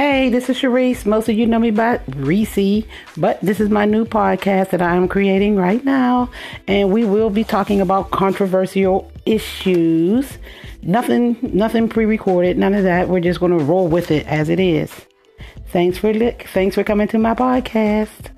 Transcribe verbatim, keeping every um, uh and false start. Hey, this is Sharice. Most of you know me by Reesee, but this is my new podcast that I am creating right now, and we will be talking about controversial issues. Nothing, nothing pre-recorded, none of that. We're just going to roll with it as it is. Thanks for thanks for coming to my podcast.